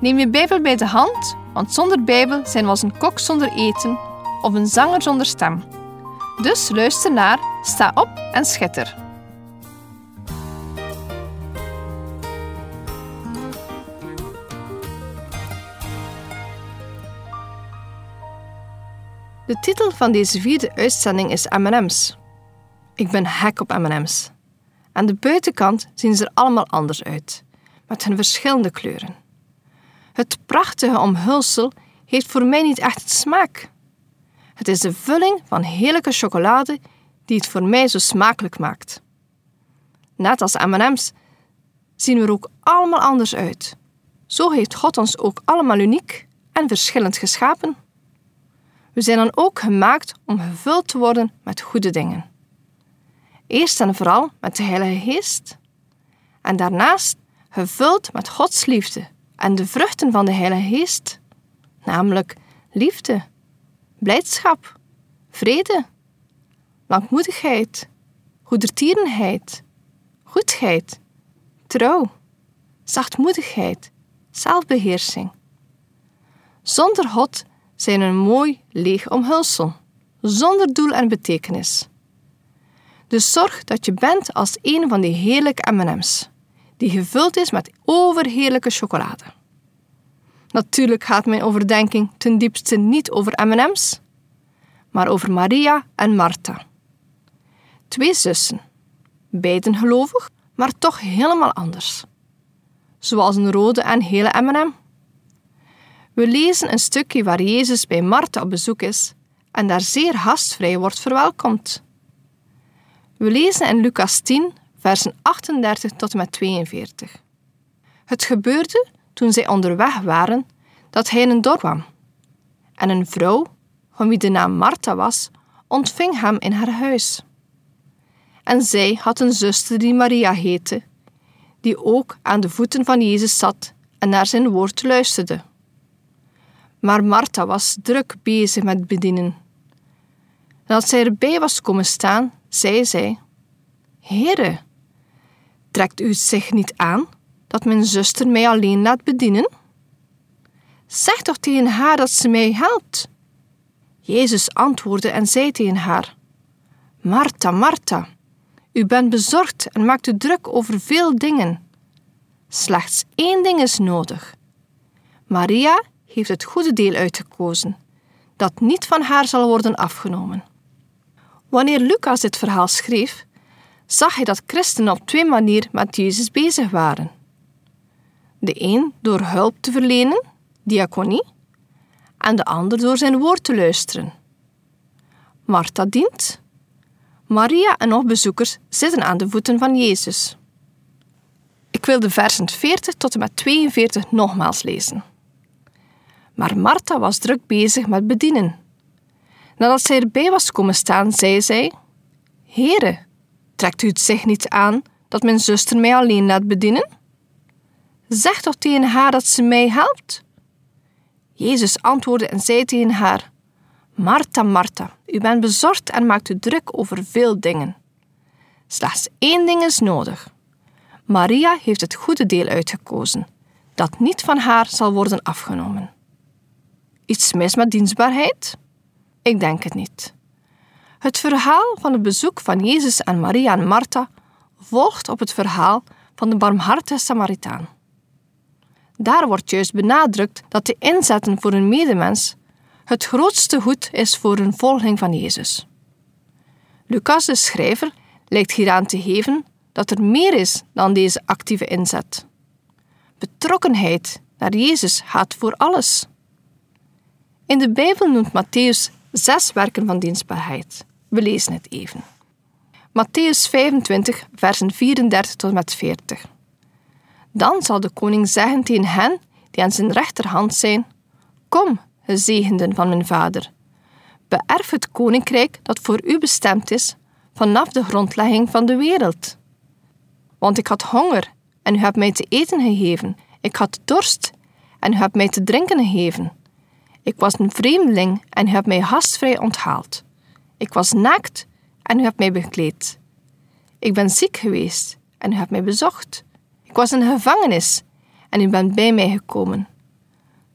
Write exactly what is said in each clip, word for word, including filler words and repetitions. Neem je Bijbel bij de hand, want zonder Bijbel zijn we als een kok zonder eten of een zanger zonder stem. Dus luister naar Sta op en Schitter. De titel van deze vierde uitzending is M en M's. Ik ben gek op M en M's. Aan de buitenkant zien ze er allemaal anders uit, met hun verschillende kleuren. Het prachtige omhulsel heeft voor mij niet echt een smaak. Het is de vulling van heerlijke chocolade die het voor mij zo smakelijk maakt. Net als M en M's zien we er ook allemaal anders uit. Zo heeft God ons ook allemaal uniek en verschillend geschapen. We zijn dan ook gemaakt om gevuld te worden met goede dingen. Eerst en vooral met de Heilige Geest. En daarnaast gevuld met Gods liefde en de vruchten van de Heilige Geest. Namelijk liefde, blijdschap, vrede, langmoedigheid, goedertierenheid, goedheid, trouw, zachtmoedigheid, zelfbeheersing. Zonder God zijn een mooi leeg omhulsel, zonder doel en betekenis. Dus zorg dat je bent als een van die heerlijke M en M's, die gevuld is met overheerlijke chocolade. Natuurlijk gaat mijn overdenking ten diepste niet over M en M's, maar over Maria en Martha. Twee zussen, beiden gelovig, maar toch helemaal anders. Zoals een rode en hele M en M. We lezen een stukje waar Jezus bij Martha op bezoek is en daar zeer gastvrij wordt verwelkomd. We lezen in Lukas tien, versen achtendertig tot en met tweeënveertig. Het gebeurde, toen zij onderweg waren, dat hij in een dorp kwam. En een vrouw, van wie de naam Martha was, ontving hem in haar huis. En zij had een zuster die Maria heette, die ook aan de voeten van Jezus zat en naar zijn woord luisterde. Maar Martha was druk bezig met bedienen. En als zij erbij was komen staan, zei zij: Heere, trekt u het zich niet aan dat mijn zuster mij alleen laat bedienen? Zeg toch tegen haar dat ze mij helpt? Jezus antwoordde en zei tegen haar: Martha, Martha, u bent bezorgd en maakt u druk over veel dingen. Slechts één ding is nodig. Maria heeft het goede deel uitgekozen, dat niet van haar zal worden afgenomen. Wanneer Lukas dit verhaal schreef, zag hij dat christenen op twee manieren met Jezus bezig waren. De een door hulp te verlenen, diaconie, en de ander door zijn woord te luisteren. Martha dient. Maria en nog bezoekers zitten aan de voeten van Jezus. Ik wil de versen veertig tot en met tweeënveertig nogmaals lezen. Maar Martha was druk bezig met bedienen. Nadat zij erbij was komen staan, zei zij: Heere, trekt u het zich niet aan dat mijn zuster mij alleen laat bedienen? Zeg toch tegen haar dat ze mij helpt? Jezus antwoordde en zei tegen haar: Martha, Martha, u bent bezorgd en maakt u druk over veel dingen. Slechts één ding is nodig. Maria heeft het goede deel uitgekozen, dat niet van haar zal worden afgenomen. Iets mis met dienstbaarheid? Ik denk het niet. Het verhaal van het bezoek van Jezus aan Maria en Martha volgt op het verhaal van de barmhartige Samaritaan. Daar wordt juist benadrukt dat de inzetten voor hun medemens het grootste goed is voor hun volging van Jezus. Lukas, de schrijver, lijkt hieraan te geven dat er meer is dan deze actieve inzet. Betrokkenheid naar Jezus gaat voor alles. In de Bijbel noemt Mattheüs zes werken van dienstbaarheid. We lezen het even. Mattheüs vijfentwintig, versen vierendertig tot en met veertig. Dan zal de koning zeggen tegen hen die aan zijn rechterhand zijn: Kom, gezegenden van mijn vader. Beërf het koninkrijk dat voor u bestemd is vanaf de grondlegging van de wereld. Want ik had honger en u hebt mij te eten gegeven. Ik had dorst en u hebt mij te drinken gegeven. Ik was een vreemdeling en u hebt mij gastvrij onthaald. Ik was naakt en u hebt mij bekleed. Ik ben ziek geweest en u hebt mij bezocht. Ik was in de gevangenis en u bent bij mij gekomen.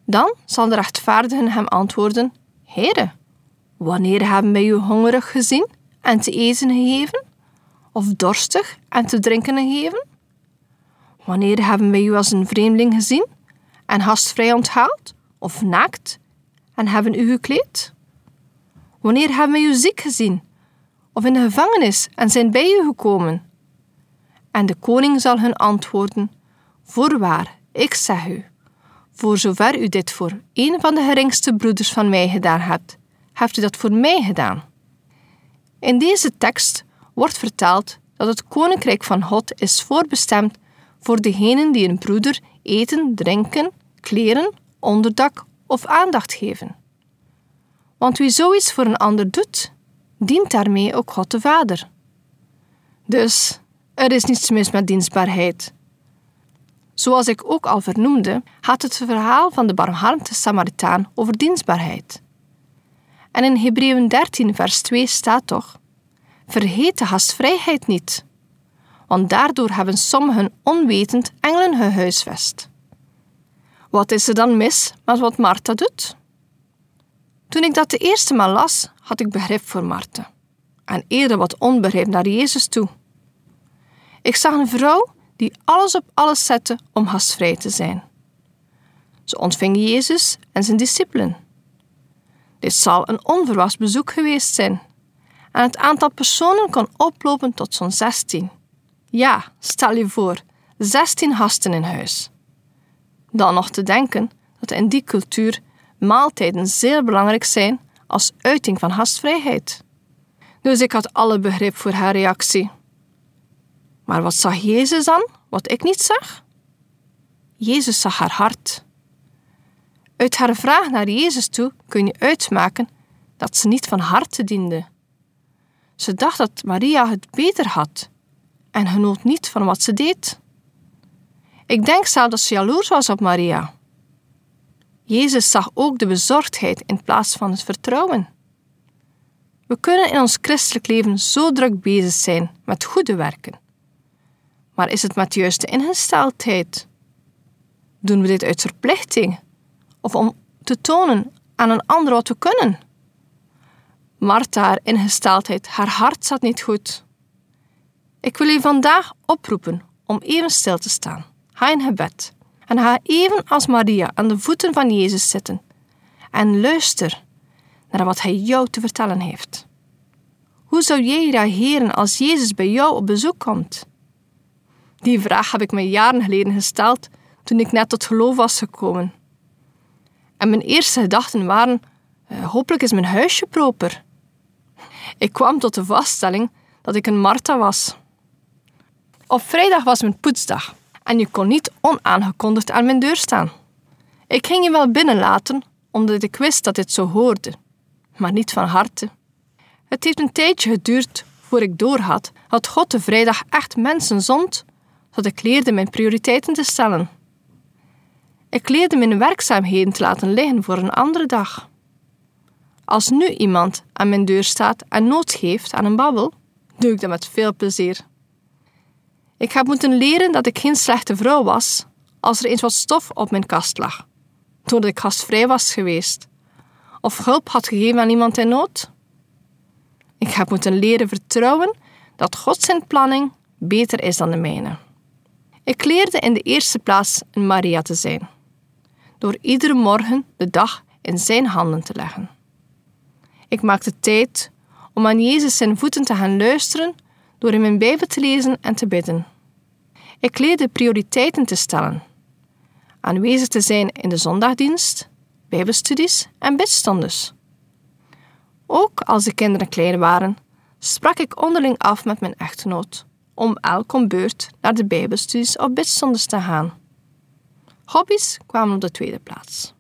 Dan zal de rechtvaardigen hem antwoorden: Heere, wanneer hebben wij u hongerig gezien en te eten gegeven? Of dorstig en te drinken gegeven? Wanneer hebben wij u als een vreemdeling gezien en gastvrij onthaald of naakt en hebben u gekleed? Wanneer hebben wij u ziek gezien of in de gevangenis en zijn bij u gekomen? En de koning zal hun antwoorden: Voorwaar, ik zeg u, voor zover u dit voor een van de geringste broeders van mij gedaan hebt, hebt u dat voor mij gedaan. In deze tekst wordt verteld dat het koninkrijk van God is voorbestemd voor degenen die een broeder eten, drinken, kleren, onderdak of aandacht geven. Want wie zoiets voor een ander doet, dient daarmee ook God de Vader. Dus, er is niets mis met dienstbaarheid. Zoals ik ook al vernoemde, gaat het verhaal van de barmhartige Samaritaan over dienstbaarheid. En in Hebreeën dertien vers twee staat toch: Vergeet de gastvrijheid niet, want daardoor hebben sommigen onwetend engelen gehuisvest. Wat is er dan mis met wat Martha doet? Toen ik dat de eerste maal las, had ik begrip voor Martha. En eerder wat onbegrip naar Jezus toe. Ik zag een vrouw die alles op alles zette om gastvrij te zijn. Ze ontving Jezus en zijn discipelen. Dit zal een onverwachts bezoek geweest zijn. En het aantal personen kon oplopen tot zo'n zestien. Ja, stel je voor, zestien gasten in huis. Dan nog te denken dat in die cultuur maaltijden zeer belangrijk zijn als uiting van gastvrijheid. Dus ik had alle begrip voor haar reactie. Maar wat zag Jezus dan, wat ik niet zag? Jezus zag haar hart. Uit haar vraag naar Jezus toe kun je uitmaken dat ze niet van harte diende. Ze dacht dat Maria het beter had en genoot niet van wat ze deed. Ik denk zelfs dat ze jaloers was op Maria. Jezus zag ook de bezorgdheid in plaats van het vertrouwen. We kunnen in ons christelijk leven zo druk bezig zijn met goede werken. Maar is het met de juiste ingesteldheid? Doen we dit uit verplichting? Of om te tonen aan een ander wat we kunnen? Martha, haar ingesteldheid, haar hart zat niet goed. Ik wil je vandaag oproepen om even stil te staan. Ga in gebed en ga even als Maria aan de voeten van Jezus zitten en luister naar wat hij jou te vertellen heeft. Hoe zou jij reageren als Jezus bij jou op bezoek komt? Die vraag heb ik me jaren geleden gesteld toen ik net tot geloof was gekomen. En mijn eerste gedachten waren: uh, hopelijk is mijn huisje proper. Ik kwam tot de vaststelling dat ik een Martha was. Op vrijdag was mijn poetsdag en je kon niet onaangekondigd aan mijn deur staan. Ik ging je wel binnenlaten omdat ik wist dat dit zo hoorde, maar niet van harte. Het heeft een tijdje geduurd voor ik doorhad dat God de vrijdag echt mensen zond, dat ik leerde mijn prioriteiten te stellen. Ik leerde mijn werkzaamheden te laten liggen voor een andere dag. Als nu iemand aan mijn deur staat en nood geeft aan een babbel, doe ik dat met veel plezier. Ik heb moeten leren dat ik geen slechte vrouw was als er eens wat stof op mijn kast lag, doordat ik gastvrij was geweest of hulp had gegeven aan iemand in nood. Ik heb moeten leren vertrouwen dat God zijn planning beter is dan de mijne. Ik leerde in de eerste plaats een Maria te zijn, door iedere morgen de dag in zijn handen te leggen. Ik maakte tijd om aan Jezus zijn voeten te gaan luisteren door in mijn Bijbel te lezen en te bidden. Ik leerde prioriteiten te stellen, aanwezig te zijn in de zondagdienst, bijbelstudies en bidstondes. Ook als de kinderen klein waren, sprak ik onderling af met mijn echtgenoot om elk om beurt naar de bijbelstudies of bidstondes te gaan. Hobby's kwamen op de tweede plaats.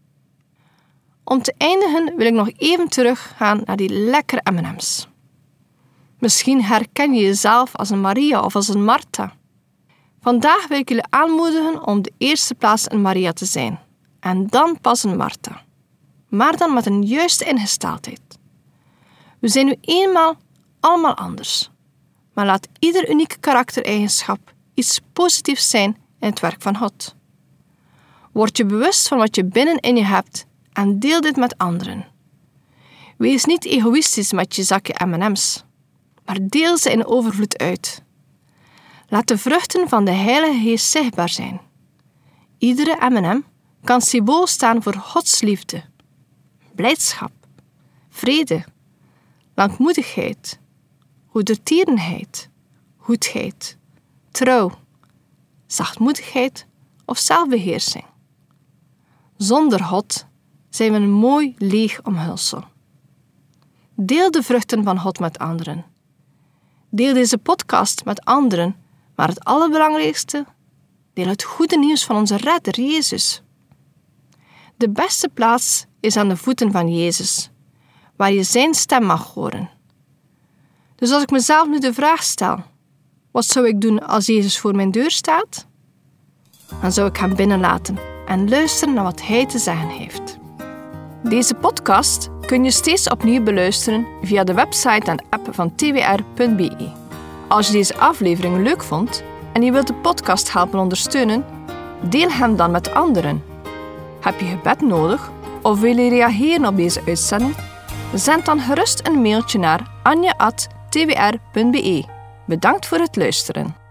Om te eindigen wil ik nog even teruggaan naar die lekkere M en M's. Misschien herken je jezelf als een Maria of als een Martha. Vandaag wil ik jullie aanmoedigen om de eerste plaats een Maria te zijn. En dan pas een Martha. Maar dan met een juiste ingesteldheid. We zijn nu eenmaal allemaal anders. Maar laat ieder unieke karaktereigenschap iets positiefs zijn in het werk van God. Word je bewust van wat je binnen in je hebt en deel dit met anderen. Wees niet egoïstisch met je zakje M en M's, maar deel ze in overvloed uit. Laat de vruchten van de Heilige Geest zichtbaar zijn. Iedere M en M kan symbool staan voor Gods liefde, blijdschap, vrede, langmoedigheid, goedertierenheid, goedheid, trouw, zachtmoedigheid of zelfbeheersing. Zonder God zijn we een mooi leeg omhulsel. Deel de vruchten van God met anderen. Deel deze podcast met anderen, maar het allerbelangrijkste, deel het goede nieuws van onze redder Jezus. De beste plaats is aan de voeten van Jezus, waar je zijn stem mag horen. Dus als ik mezelf nu de vraag stel, wat zou ik doen als Jezus voor mijn deur staat? Dan zou ik hem binnenlaten en luisteren naar wat hij te zeggen heeft. Deze podcast kun je steeds opnieuw beluisteren via de website en app van t w r punt b e. Als je deze aflevering leuk vond en je wilt de podcast helpen ondersteunen, deel hem dan met anderen. Heb je gebed nodig of wil je reageren op deze uitzending? Zend dan gerust een mailtje naar anja at t w r punt b e. Bedankt voor het luisteren.